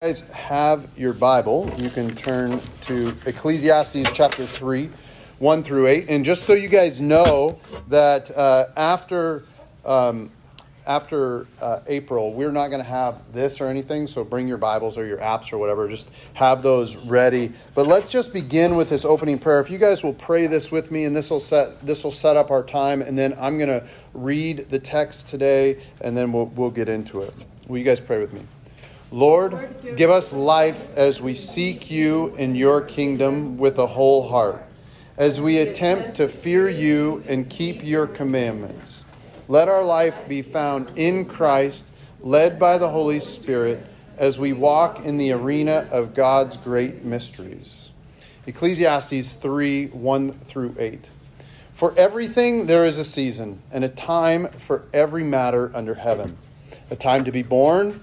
You guys have your Bible, you can turn to Ecclesiastes chapter 3, 1 through 8. And just so you guys know that after April, we're not going to have this or anything, so bring your Bibles or your apps or whatever. Just have those ready. But let's just begin with this opening prayer. If you guys will pray this with me, and this will set up our time, and then I'm going to read the text today, and then we'll get into it. Will you guys pray with me? Lord, give us life as we seek you in your kingdom with a whole heart, as we attempt to fear you and keep your commandments. Let our life be found in Christ, led by the Holy Spirit, as we walk in the arena of God's great mysteries. Ecclesiastes 3, 1 through 8. For everything there is a season, and a time for every matter under heaven, a time to be born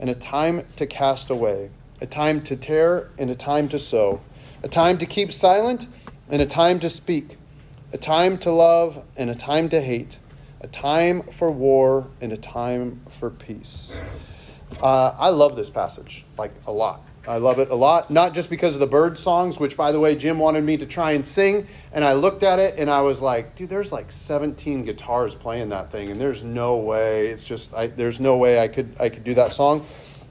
and a time to cast away, a time to tear and a time to sow, a time to keep silent and a time to speak, a time to love and a time to hate, a time for war and a time for peace. I love this passage, a lot. I love it a lot, not just because of the bird songs, which, by the way, Jim wanted me to try and sing, and I looked at it, and I was like, dude, there's 17 guitars playing that thing, and there's no way, there's no way I could do that song.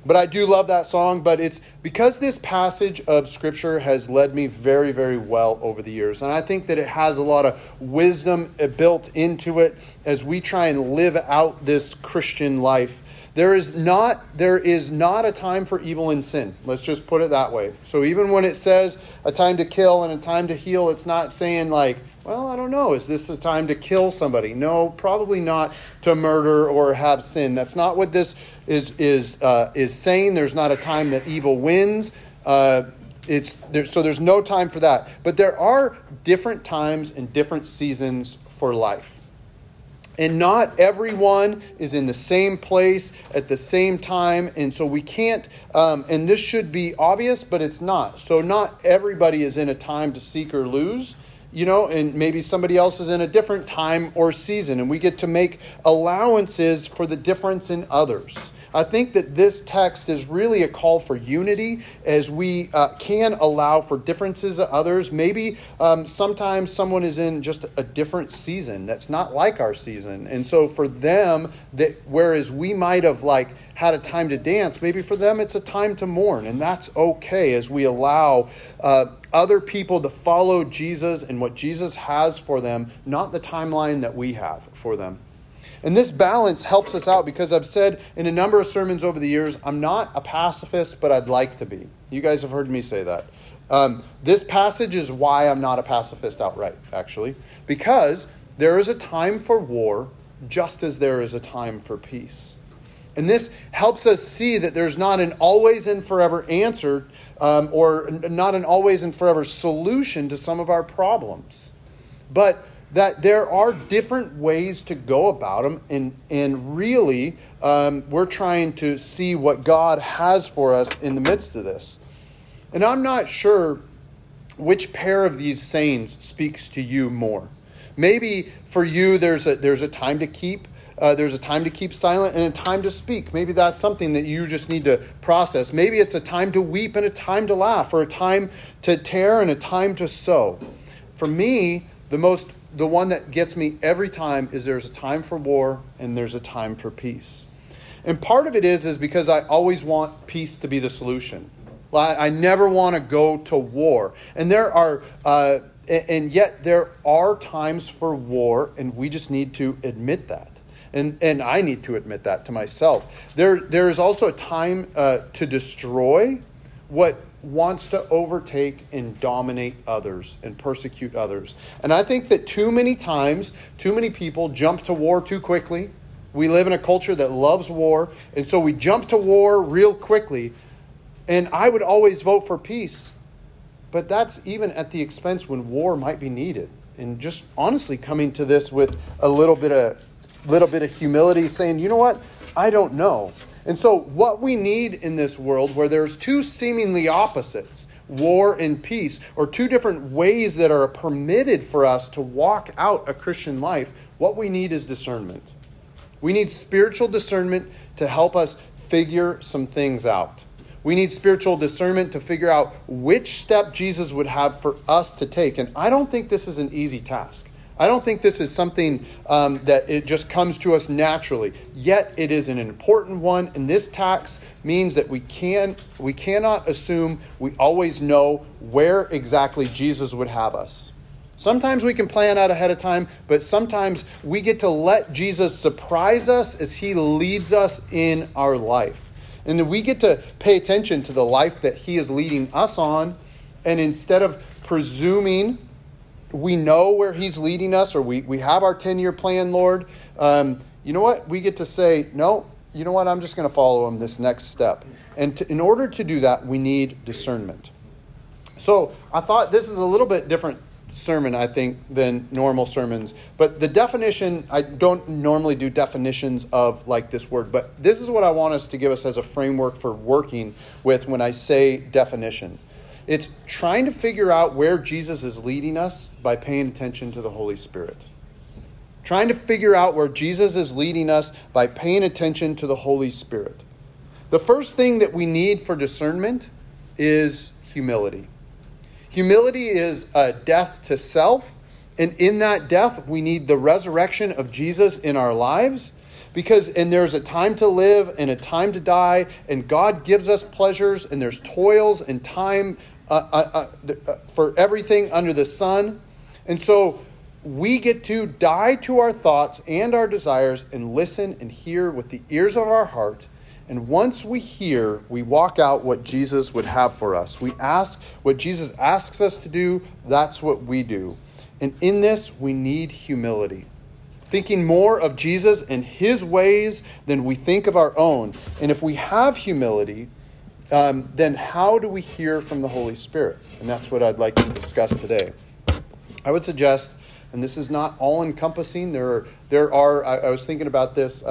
But I do love that song, but it's because this passage of Scripture has led me very, very well over the years. And I think that it has a lot of wisdom built into it as we try and live out this Christian life. There is not a time for evil and sin. Let's just put it that way. So even when it says a time to kill and a time to heal, it's not saying well, I don't know, is this a time to kill somebody? No, probably not to murder or have sin. That's not what this is saying. There's not a time that evil wins. So there's no time for that. But there are different times and different seasons for life. And not everyone is in the same place at the same time. And so we can't, and this should be obvious, but it's not. So not everybody is in a time to seek or lose, and maybe somebody else is in a different time or season. And we get to make allowances for the difference in others. I think that this text is really a call for unity as we can allow for differences of others. Maybe sometimes someone is in just a different season that's not like our season. And so for them, whereas we might have had a time to dance, maybe for them it's a time to mourn. And that's okay as we allow other people to follow Jesus and what Jesus has for them, not the timeline that we have for them. And this balance helps us out because I've said in a number of sermons over the years, I'm not a pacifist, but I'd like to be. You guys have heard me say that. This passage is why I'm not a pacifist outright, actually, because there is a time for war just as there is a time for peace. And this helps us see that there's not an always and forever answer or not an always and forever solution to some of our problems. But that there are different ways to go about them, and really we're trying to see what God has for us in the midst of this. And I'm not sure which pair of these sayings speaks to you more. Maybe for you there's a time to keep, there's a time to keep silent and a time to speak. Maybe that's something that you just need to process. Maybe it's a time to weep and a time to laugh, or a time to tear and a time to sow. For me, the one that gets me every time is there's a time for war and there's a time for peace. And part of it is because I always want peace to be the solution. I never want to go to war. And yet there are times for war, and we just need to admit that. And I need to admit that to myself. There is also a time to destroy what wants to overtake and dominate others and persecute others. And I think that too many times, too many people jump to war too quickly. We live in a culture that loves war, and so we jump to war real quickly. And I would always vote for peace, but that's even at the expense when war might be needed. And just honestly coming to this with a little bit of humility, saying, you know what? I don't know. And so what we need in this world where there's two seemingly opposites, war and peace, or two different ways that are permitted for us to walk out a Christian life, what we need is discernment. We need spiritual discernment to help us figure some things out. We need spiritual discernment to figure out which step Jesus would have for us to take. And I don't think this is an easy task. I don't think this is something that it just comes to us naturally. Yet it is an important one, and this tax means that we cannot assume we always know where exactly Jesus would have us. Sometimes we can plan out ahead of time, but sometimes we get to let Jesus surprise us as he leads us in our life. And we get to pay attention to the life that he is leading us on, and instead of presuming we know where he's leading us, or we have our 10-year plan, Lord. You know what? We get to say, no, you know what? I'm just going to follow him this next step. And in order to do that, we need discernment. So I thought this is a little bit different sermon, I think, than normal sermons. But the definition, I don't normally do definitions of like this word, but this is what I want us to give us as a framework for working with when I say definition. It's trying to figure out where Jesus is leading us by paying attention to the Holy Spirit. Trying to figure out where Jesus is leading us by paying attention to the Holy Spirit. The first thing that we need for discernment is humility. Humility is a death to self, and in that death, we need the resurrection of Jesus in our lives. Because there's a time to live and a time to die, and God gives us pleasures, and there's toils and time for everything under the sun. And so we get to die to our thoughts and our desires and listen and hear with the ears of our heart. And once we hear, we walk out what Jesus would have for us. We ask what Jesus asks us to do. That's what we do. And in this, we need humility. Thinking more of Jesus and his ways than we think of our own. And if we have humility, then how do we hear from the Holy Spirit? And that's what I'd like to discuss today. I would suggest, and this is not all-encompassing, I was thinking about this,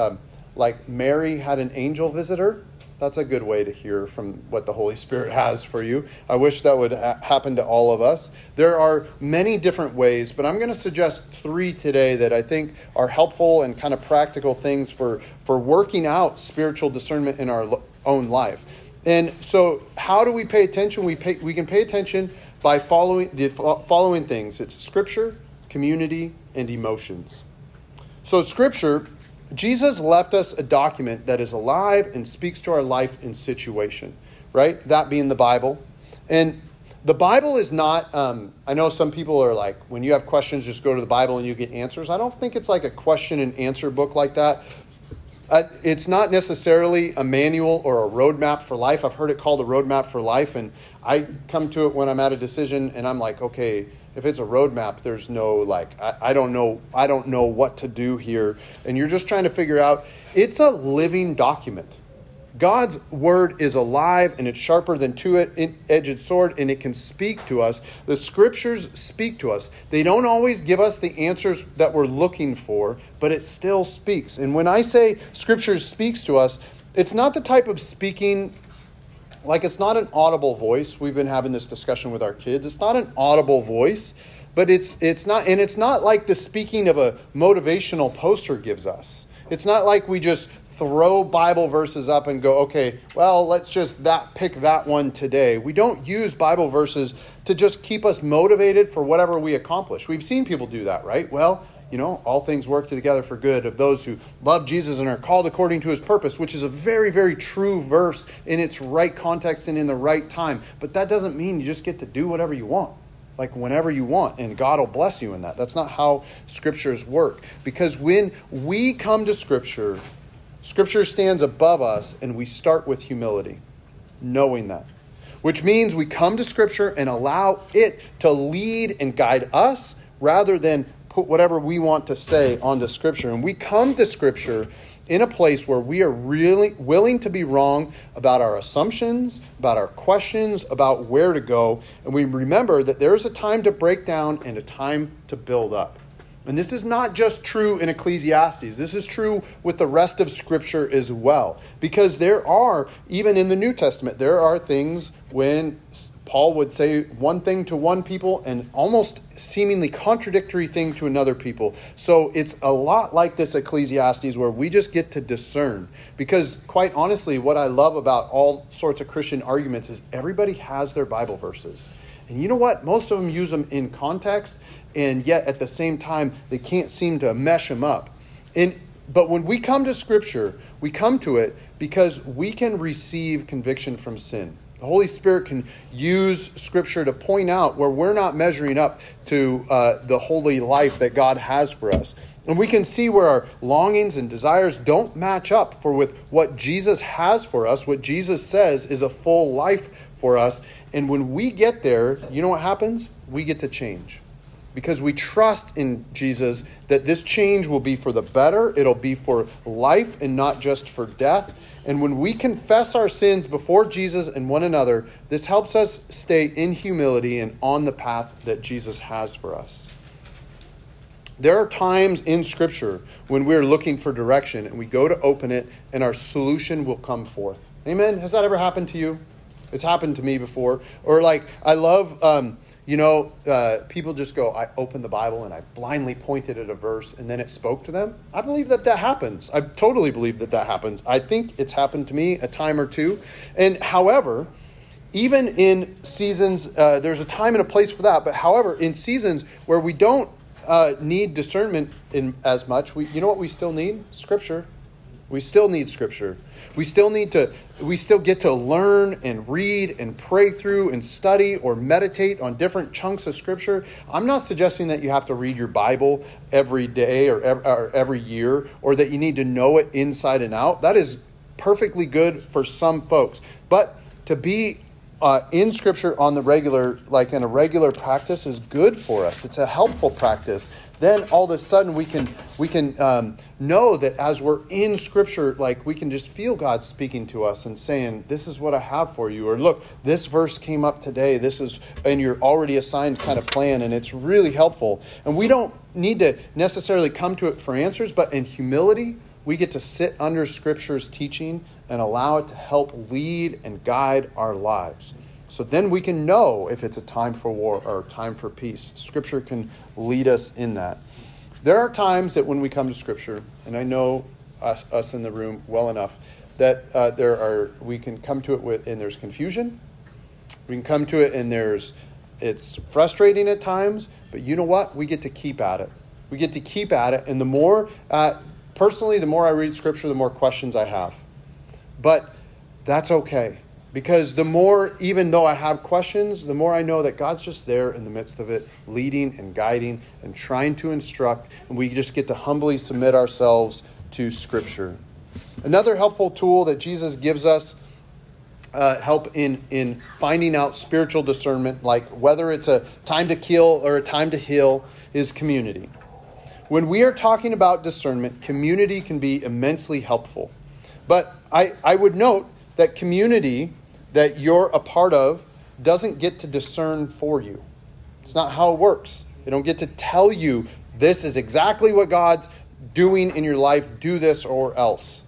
like Mary had an angel visitor. That's a good way to hear from what the Holy Spirit has for you. I wish that would happen to all of us. There are many different ways, but I'm going to suggest three today that I think are helpful and kind of practical things for working out spiritual discernment in our own life. And so how do we pay attention? We can pay attention by following the following things. It's Scripture, community, and emotions. So Scripture... Jesus left us a document that is alive and speaks to our life and situation, right? That being the Bible. And the Bible is not, I know some people are like, when you have questions, just go to the Bible and you get answers. I don't think it's like a question and answer book like that. It's not necessarily a manual or a roadmap for life. I've heard it called a roadmap for life. And I come to it when I'm at a decision and I'm like, okay, if it's a roadmap, there's no like, I don't know what to do here. And you're just trying to figure out, it's a living document. God's word is alive and it's sharper than two-edged sword and it can speak to us. The scriptures speak to us. They don't always give us the answers that we're looking for, but it still speaks. And when I say scripture speaks to us, it's not the type of speaking. Like, it's not an audible voice. We've been having this discussion with our kids. It's not an audible voice, but it's not like the speaking of a motivational poster gives us. It's not like we just throw Bible verses up and go, okay, well, let's just pick that one today. We don't use Bible verses to just keep us motivated for whatever we accomplish. We've seen people do that, right? Well, you know, all things work together for good of those who love Jesus and are called according to his purpose, which is a very, very true verse in its right context and in the right time. But that doesn't mean you just get to do whatever you want, like whenever you want, and God will bless you in that. That's not how scriptures work. Because when we come to scripture, scripture stands above us and we start with humility, knowing that. Which means we come to scripture and allow it to lead and guide us rather than put whatever we want to say onto Scripture. And we come to Scripture in a place where we are really willing to be wrong about our assumptions, about our questions, about where to go. And we remember that there is a time to break down and a time to build up. And this is not just true in Ecclesiastes. This is true with the rest of Scripture as well. Because there are, even in the New Testament, there are things when Paul would say one thing to one people and almost seemingly contradictory thing to another people. So it's a lot like this Ecclesiastes where we just get to discern. Because quite honestly, what I love about all sorts of Christian arguments is everybody has their Bible verses. And you know what? Most of them use them in context, and yet at the same time, they can't seem to mesh them up. But when we come to Scripture, we come to it because we can receive conviction from sin. The Holy Spirit can use Scripture to point out where we're not measuring up to the holy life that God has for us. And we can see where our longings and desires don't match up with what Jesus has for us, what Jesus says is a full life for us. And when we get there, you know what happens? We get to change. Because we trust in Jesus that this change will be for the better. It'll be for life and not just for death. And when we confess our sins before Jesus and one another, this helps us stay in humility and on the path that Jesus has for us. There are times in Scripture when we're looking for direction and we go to open it and our solution will come forth. Amen? Has that ever happened to you? It's happened to me before. Or like, I love... people just go, I opened the Bible and I blindly pointed at a verse and then it spoke to them. I believe that that happens. I totally believe that that happens. I think it's happened to me a time or two. And however, even in seasons, there's a time and a place for that. But however, in seasons where we don't need discernment as much, you know what we still need? Scripture. We still need Scripture. We still get to learn and read and pray through and study or meditate on different chunks of Scripture. I'm not suggesting that you have to read your Bible every day or every year or that you need to know it inside and out. That is perfectly good for some folks. But to be in Scripture on the regular, like in a regular practice, is good for us. It's a helpful practice. Then all of a sudden we can know that as we're in Scripture, like we can just feel God speaking to us and saying, this is what I have for you. Or look, this verse came up today. This is in your already assigned kind of plan. And it's really helpful. And we don't need to necessarily come to it for answers. But in humility, we get to sit under Scripture's teaching and allow it to help lead and guide our lives. So then we can know if it's a time for war or a time for peace. Scripture can lead us in that. There are times that when we come to Scripture, and I know us in the room well enough, that we can come to it and there's confusion. We can come to it and it's frustrating at times, but you know what? We get to keep at it. We get to keep at it, and the more, personally, the more I read Scripture, the more questions I have. But that's okay. Because even though I have questions, the more I know that God's just there in the midst of it, leading and guiding and trying to instruct. And we just get to humbly submit ourselves to Scripture. Another helpful tool that Jesus gives us help in finding out spiritual discernment, like whether it's a time to kill or a time to heal, is community. When we are talking about discernment, community can be immensely helpful. But I would note that community that you're a part of doesn't get to discern for you. It's not how it works. They don't get to tell you, this is exactly what God's doing in your life. Do this or else.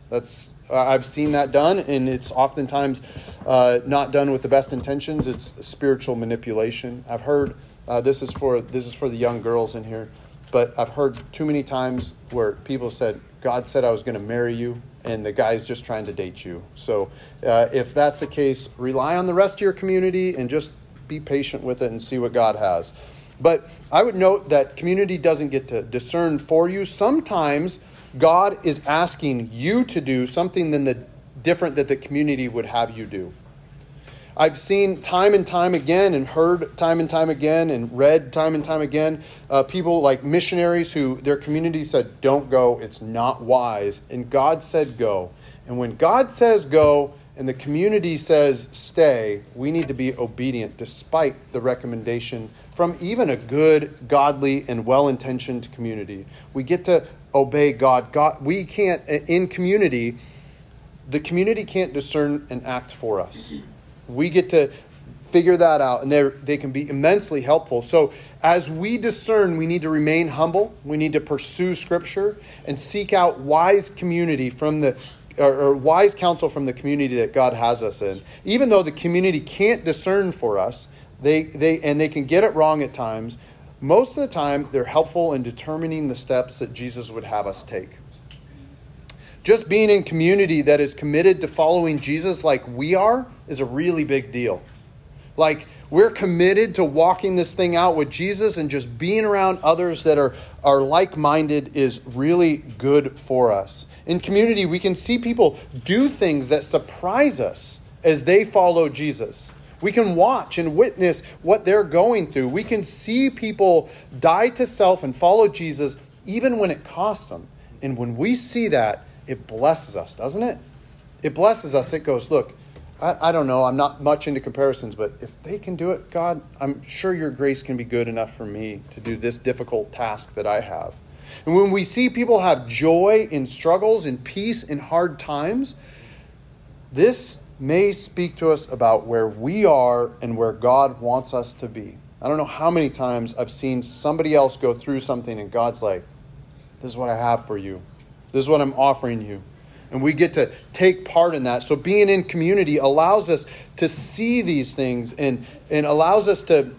I've seen that done, and it's oftentimes not done with the best intentions. It's spiritual manipulation. I've heard this is for the young girls in here, but I've heard too many times where people said, God said I was going to marry you, and the guy's just trying to date you. So if that's the case, rely on the rest of your community and just be patient with it and see what God has. But I would note that community doesn't get to discern for you. Sometimes God is asking you to do something different that the community would have you do. I've seen time and time again and heard time and time again and read time and time again people like missionaries who their community said, don't go, it's not wise. And God said, go. And when God says go, and the community says stay, we need to be obedient despite the recommendation from even a good, godly, and well-intentioned community. We get to obey God. We can't, in community, the community can't discern and act for us. We get to figure that out, and they can be immensely helpful. So as we discern, we need to remain humble. We need to pursue Scripture and seek out wise community from the or wise counsel from the community that God has us in. Even though the community can't discern for us, they can get it wrong at times. Most of the time, they're helpful in determining the steps that Jesus would have us take. Just being in community that is committed to following Jesus like we are is a really big deal. Like, we're committed to walking this thing out with Jesus, and just being around others that are like-minded is really good for us. In community, we can see people do things that surprise us as they follow Jesus. We can watch and witness what they're going through. We can see people die to self and follow Jesus even when it costs them. And when we see that, it blesses us, doesn't it? It blesses us. It goes, look, I don't know. I'm not much into comparisons, but if they can do it, God, I'm sure your grace can be good enough for me to do this difficult task that I have. And when we see people have joy in struggles and peace in hard times, this may speak to us about where we are and where God wants us to be. I don't know how many times I've seen somebody else go through something and God's like, this is what I have for you. This is what I'm offering you. And we get to take part in that. So being in community allows us to see these things and allows us to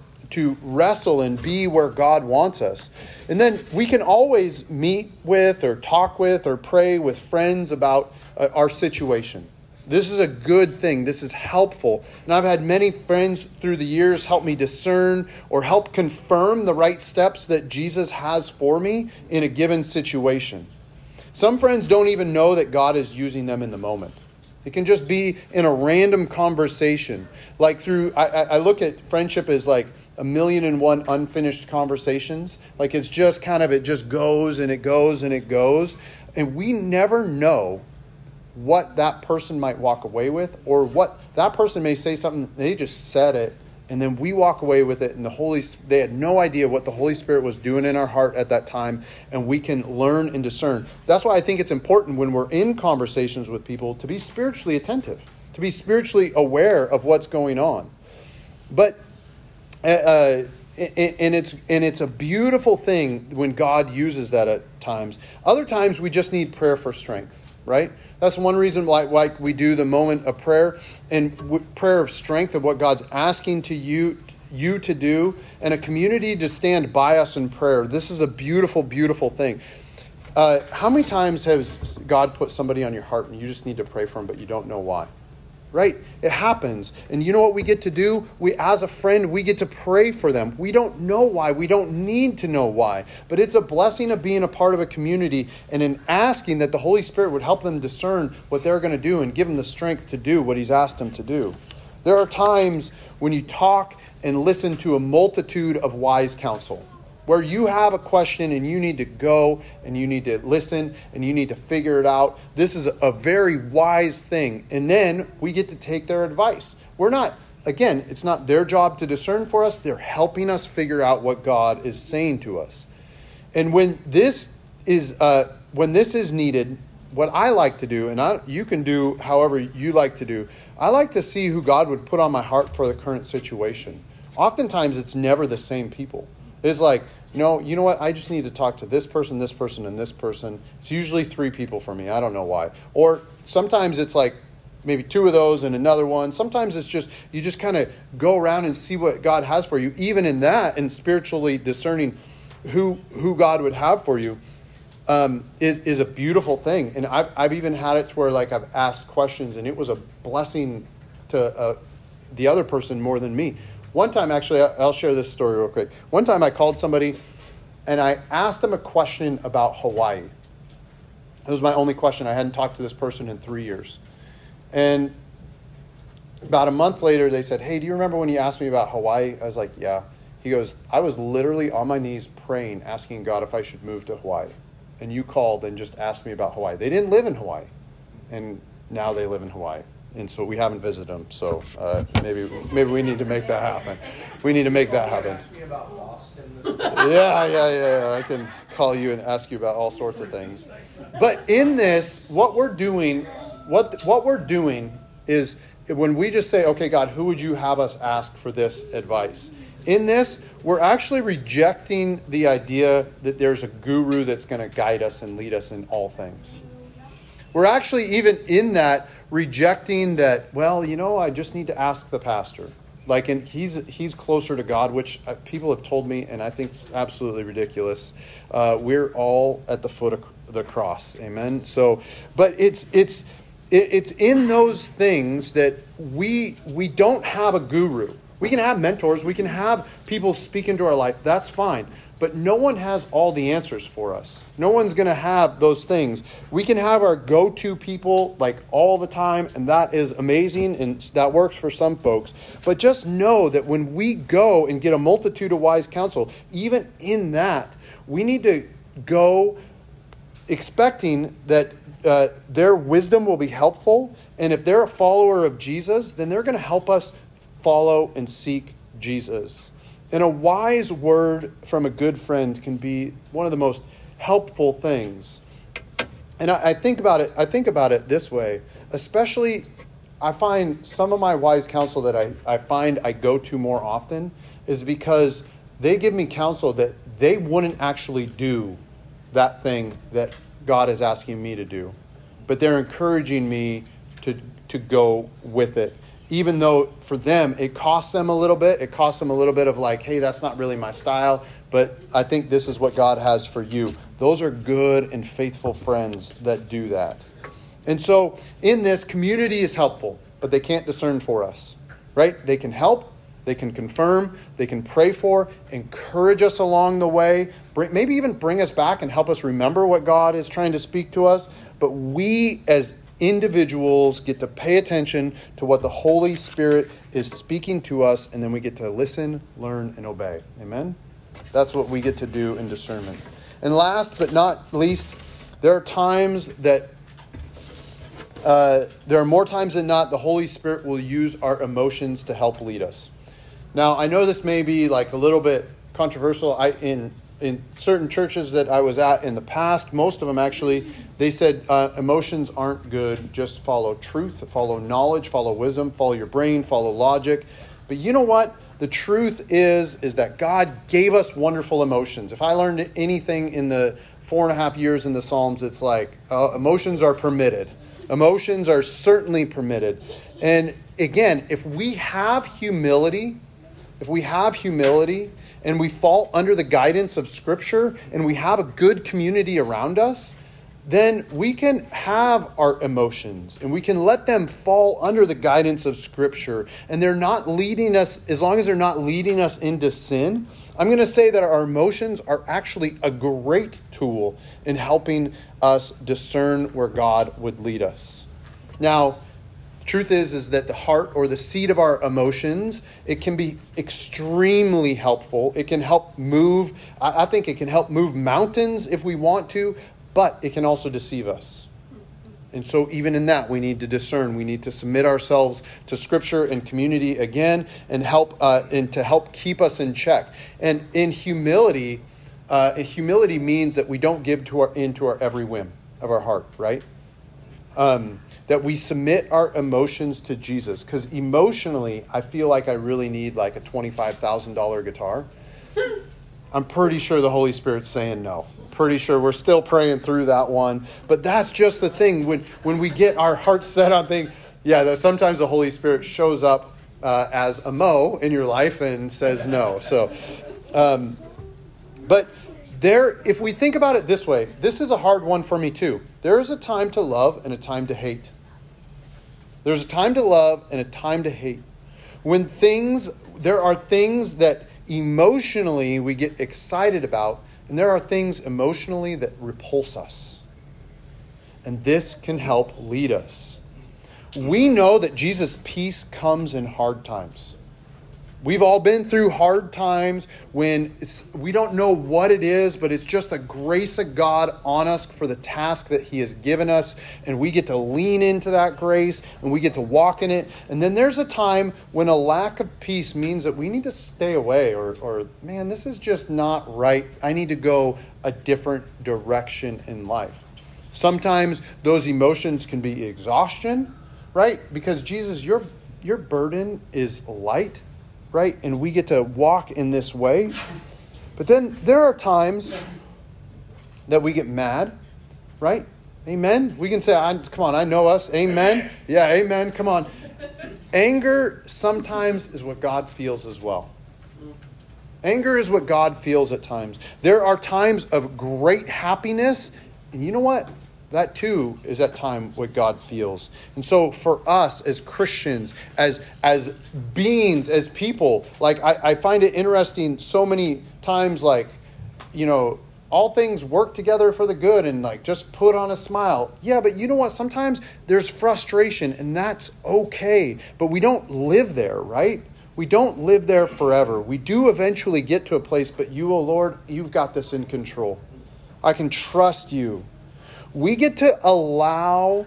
wrestle and be where God wants us. And then we can always meet with or talk with or pray with friends about our situation. This is a good thing. This is helpful. And I've had many friends through the years help me discern or help confirm the right steps that Jesus has for me in a given situation. Some friends don't even know that God is using them in the moment. It can just be in a random conversation. Like I look at friendship as like a 1,000,001 unfinished conversations. Like it's just kind of, it just goes and it goes and it goes. And we never know what that person might walk away with, or what that person may say something, they just said it. And then we walk away with it, and they had no idea what the Holy Spirit was doing in our heart at that time, and we can learn and discern. That's why I think it's important when we're in conversations with people to be spiritually attentive, to be spiritually aware of what's going on. But it's a beautiful thing when God uses that at times. Other times we just need prayer for strength, right? That's one reason why we do the moment of prayer and prayer of strength of what God's asking to you to do, and a community to stand by us in prayer. This is a beautiful, beautiful thing. How many times has God put somebody on your heart and you just need to pray for them, but you don't know why? Right? It happens. And you know what we get to do? We, as a friend, we get to pray for them. We don't know why. We don't need to know why. But it's a blessing of being a part of a community and in asking that the Holy Spirit would help them discern what they're going to do and give them the strength to do what he's asked them to do. There are times when you talk and listen to a multitude of wise counsel, where you have a question and you need to go and you need to listen and you need to figure it out. This is a very wise thing. And then we get to take their advice. It's not their job to discern for us. They're helping us figure out what God is saying to us. And when this is needed, what I like to do, and you can do however you like to do, I like to see who God would put on my heart for the current situation. Oftentimes it's never the same people. It's like, no, you know what? I just need to talk to this person, and this person. It's usually 3 people for me. I don't know why. Or sometimes it's like maybe 2 of those and another one. Sometimes it's just, you just kind of go around and see what God has for you, even in that, and spiritually discerning who God would have for you is a beautiful thing. And I've even had it to where like I've asked questions, and it was a blessing to the other person more than me. One time, actually, I'll share this story real quick. One time I called somebody and I asked them a question about Hawaii. It was my only question. I hadn't talked to this person in 3 years. And about a month later, they said, hey, do you remember when you asked me about Hawaii? I was like, yeah. He goes, I was literally on my knees praying, asking God if I should move to Hawaii. And you called and just asked me about Hawaii. They didn't live in Hawaii. And now they live in Hawaii. and so we haven't visited them. So maybe we need to make that happen. We need to make that happen. Yeah. I can call you and ask you about all sorts of things. But in this, what we're doing is when we just say, okay, God, who would you have us ask for this advice? In this, we're actually rejecting the idea that there's a guru that's going to guide us and lead us in all things. We're actually even in that rejecting that, well, you know, I just need to ask the pastor. Like, and he's closer to God, which people have told me, and I think it's absolutely ridiculous. We're all at the foot of the cross. Amen. So, but it's in those things that we don't have a guru. We can have mentors. We can have people speak into our life. That's fine. But no one has all the answers for us. No one's going to have those things. We can have our go-to people like all the time, and that is amazing, and that works for some folks. But just know that when we go and get a multitude of wise counsel, even in that, we need to go expecting that their wisdom will be helpful. And if they're a follower of Jesus, then they're going to help us follow and seek Jesus. And a wise word from a good friend can be one of the most helpful things. And I think about it this way. Especially, I find some of my wise counsel that I find I go to more often is because they give me counsel that they wouldn't actually do that thing that God is asking me to do. But they're encouraging me to go with it. Even though for them, it costs them a little bit. It costs them a little bit of like, hey, that's not really my style, but I think this is what God has for you. Those are good and faithful friends that do that. And so in this, community is helpful, but they can't discern for us, right? They can help, they can confirm, they can pray for, encourage us along the way, maybe even bring us back and help us remember what God is trying to speak to us. But we as individuals get to pay attention to what the Holy Spirit is speaking to us, and then we get to listen, learn, and obey. Amen? That's what we get to do in discernment. And last but not least, there are times that, there are more times than not, the Holy Spirit will use our emotions to help lead us. Now, I know this may be like a little bit controversial. In certain churches that I was at in the past, most of them actually, they said emotions aren't good. Just follow truth, follow knowledge, follow wisdom, follow your brain, follow logic. But you know what? The truth is that God gave us wonderful emotions. If I learned anything in the 4.5 years in the Psalms, it's like emotions are permitted. Emotions are certainly permitted. And again, if we have humility, and we fall under the guidance of Scripture, and we have a good community around us, then we can have our emotions, and we can let them fall under the guidance of Scripture. And they're not leading us, as long as they're not leading us into sin. I'm going to say that our emotions are actually a great tool in helping us discern where God would lead us. Now, truth is that the heart or the seed of our emotions, it can be extremely helpful. It can help move. I think it can help move mountains if we want to, but it can also deceive us. And so even in that, we need to discern. We need to submit ourselves to Scripture and community again, and help keep us in check. And in humility, humility means that we don't give into our every whim of our heart, right? That we submit our emotions to Jesus. Because emotionally, I feel like I really need like a $25,000 guitar. I'm pretty sure the Holy Spirit's saying no. Pretty sure we're still praying through that one. But that's just the thing. When we get our hearts set on things, that sometimes the Holy Spirit shows up as a mo in your life and says no. So, but there, if we think about it this way, this is a hard one for me too. There is a time to love and a time to hate. There's a time to love and a time to hate. There are things that emotionally we get excited about, and there are things emotionally that repulse us. And this can help lead us. We know that Jesus' peace comes in hard times. We've all been through hard times when we don't know what it is, but it's just the grace of God on us for the task that he has given us. And we get to lean into that grace and we get to walk in it. And then there's a time when a lack of peace means that we need to stay away or man, this is just not right. I need to go a different direction in life. Sometimes those emotions can be exhaustion, right? Because Jesus, your burden is light. Right? And we get to walk in this way. But then there are times that we get mad, right? Amen. We can say, come on, I know us. Amen. Yeah, amen. Come on. Anger sometimes is what God feels as well. Anger is what God feels at times. There are times of great happiness. And you know what? That too is at time what God feels. And so for us as Christians, as beings, as people, like I find it interesting so many times, like, you know, all things work together for the good and like just put on a smile. Yeah, but you know what? Sometimes there's frustration and that's okay. But we don't live there, right? We don't live there forever. We do eventually get to a place, but you, oh Lord, you've got this in control. I can trust you. We get to allow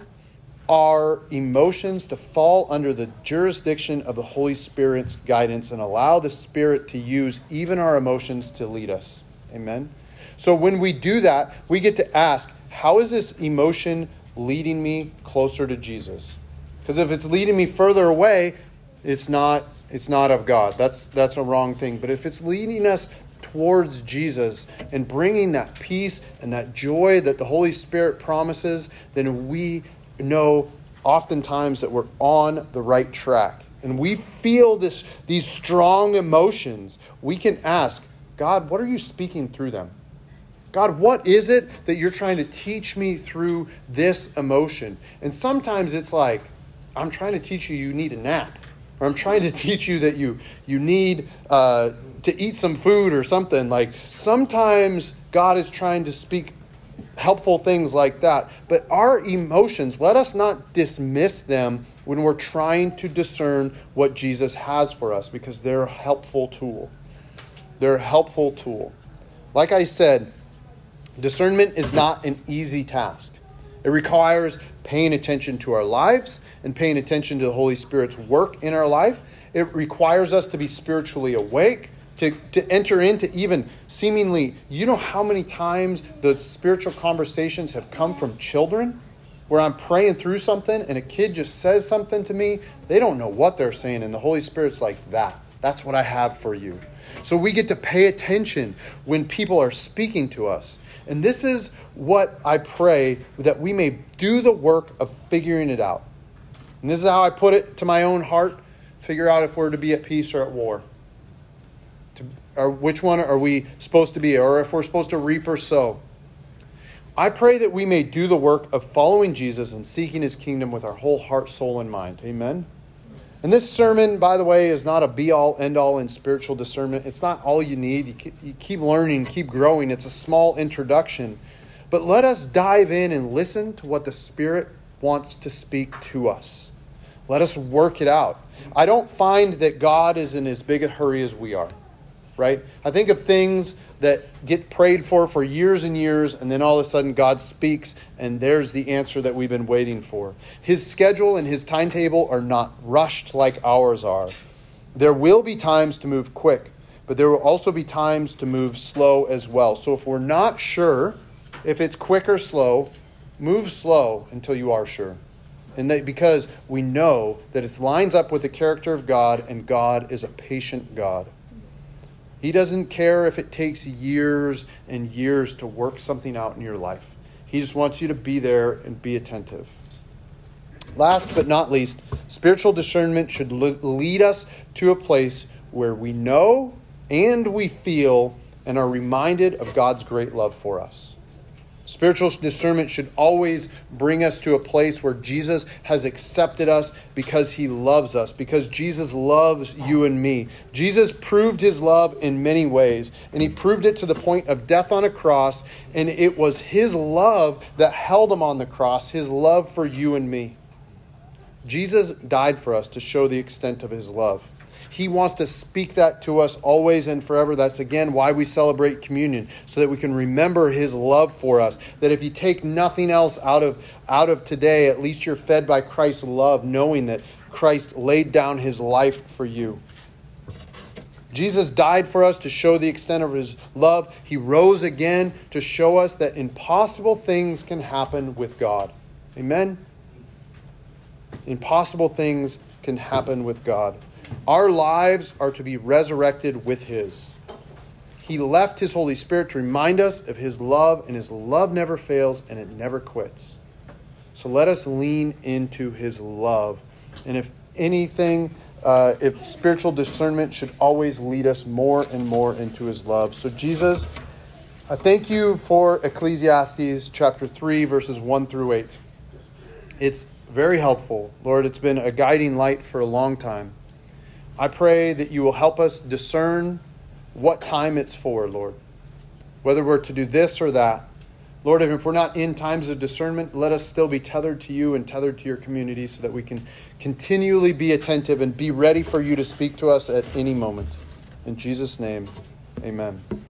our emotions to fall under the jurisdiction of the Holy Spirit's guidance and allow the Spirit to use even our emotions to lead us. Amen. So when we do that, we get to ask, how is this emotion leading me closer to Jesus? Because if it's leading me further away, it's not of God. That's a wrong thing. But if it's leading us towards Jesus and bringing that peace and that joy that the Holy Spirit promises, then we know oftentimes that we're on the right track. And we feel these strong emotions. We can ask, God, what are you speaking through them? God, what is it that you're trying to teach me through this emotion? And sometimes it's like, I'm trying to teach you need a nap. Or I'm trying to teach you that you need to eat some food or something. Like sometimes God is trying to speak helpful things like that. But our emotions, let us not dismiss them when we're trying to discern what Jesus has for us, because they're a helpful tool. They're a helpful tool. Like I said, discernment is not an easy task. It requires paying attention to our lives and paying attention to the Holy Spirit's work in our life. It requires us to be spiritually awake, to enter into even seemingly, you know how many times the spiritual conversations have come from children where I'm praying through something and a kid just says something to me. They don't know what they're saying. And the Holy Spirit's like, that's what I have for you. So we get to pay attention when people are speaking to us. And this is what I pray, that we may do the work of figuring it out. And this is how I put it to my own heart. Figure out if we're to be at peace or at war. Or which one are we supposed to be? Or if we're supposed to reap or sow. I pray that we may do the work of following Jesus and seeking his kingdom with our whole heart, soul, and mind. Amen. And this sermon, by the way, is not a be-all, end-all in spiritual discernment. It's not all you need. You keep learning, keep growing. It's a small introduction. But let us dive in and listen to what the Spirit wants to speak to us. Let us work it out. I don't find that God is in as big a hurry as we are, right? I think of things that get prayed for years and years, and then all of a sudden God speaks, and there's the answer that we've been waiting for. His schedule and his timetable are not rushed like ours are. There will be times to move quick, but there will also be times to move slow as well. So if we're not sure if it's quick or slow, move slow until you are sure. And that, because we know that it lines up with the character of God, and God is a patient God. He doesn't care if it takes years and years to work something out in your life. He just wants you to be there and be attentive. Last but not least, spiritual discernment should lead us to a place where we know and we feel and are reminded of God's great love for us. Spiritual discernment should always bring us to a place where Jesus has accepted us because he loves us, because Jesus loves you and me. Jesus proved his love in many ways, and he proved it to the point of death on a cross, and it was his love that held him on the cross, his love for you and me. Jesus died for us to show the extent of his love. He wants to speak that to us always and forever. That's again why we celebrate communion, so that we can remember his love for us. That if you take nothing else out of today, at least you're fed by Christ's love, knowing that Christ laid down his life for you. Jesus died for us to show the extent of his love. He rose again to show us that impossible things can happen with God. Amen? Impossible things can happen with God. Our lives are to be resurrected with his. He left his Holy Spirit to remind us of his love, and his love never fails and it never quits. So let us lean into his love. And if anything, if spiritual discernment should always lead us more and more into his love. So Jesus, I thank you for Ecclesiastes chapter 3, verses 1 through 8. It's very helpful. Lord, it's been a guiding light for a long time. I pray that you will help us discern what time it's for, Lord. Whether we're to do this or that. Lord, if we're not in times of discernment, let us still be tethered to you and tethered to your community so that we can continually be attentive and be ready for you to speak to us at any moment. In Jesus' name, amen.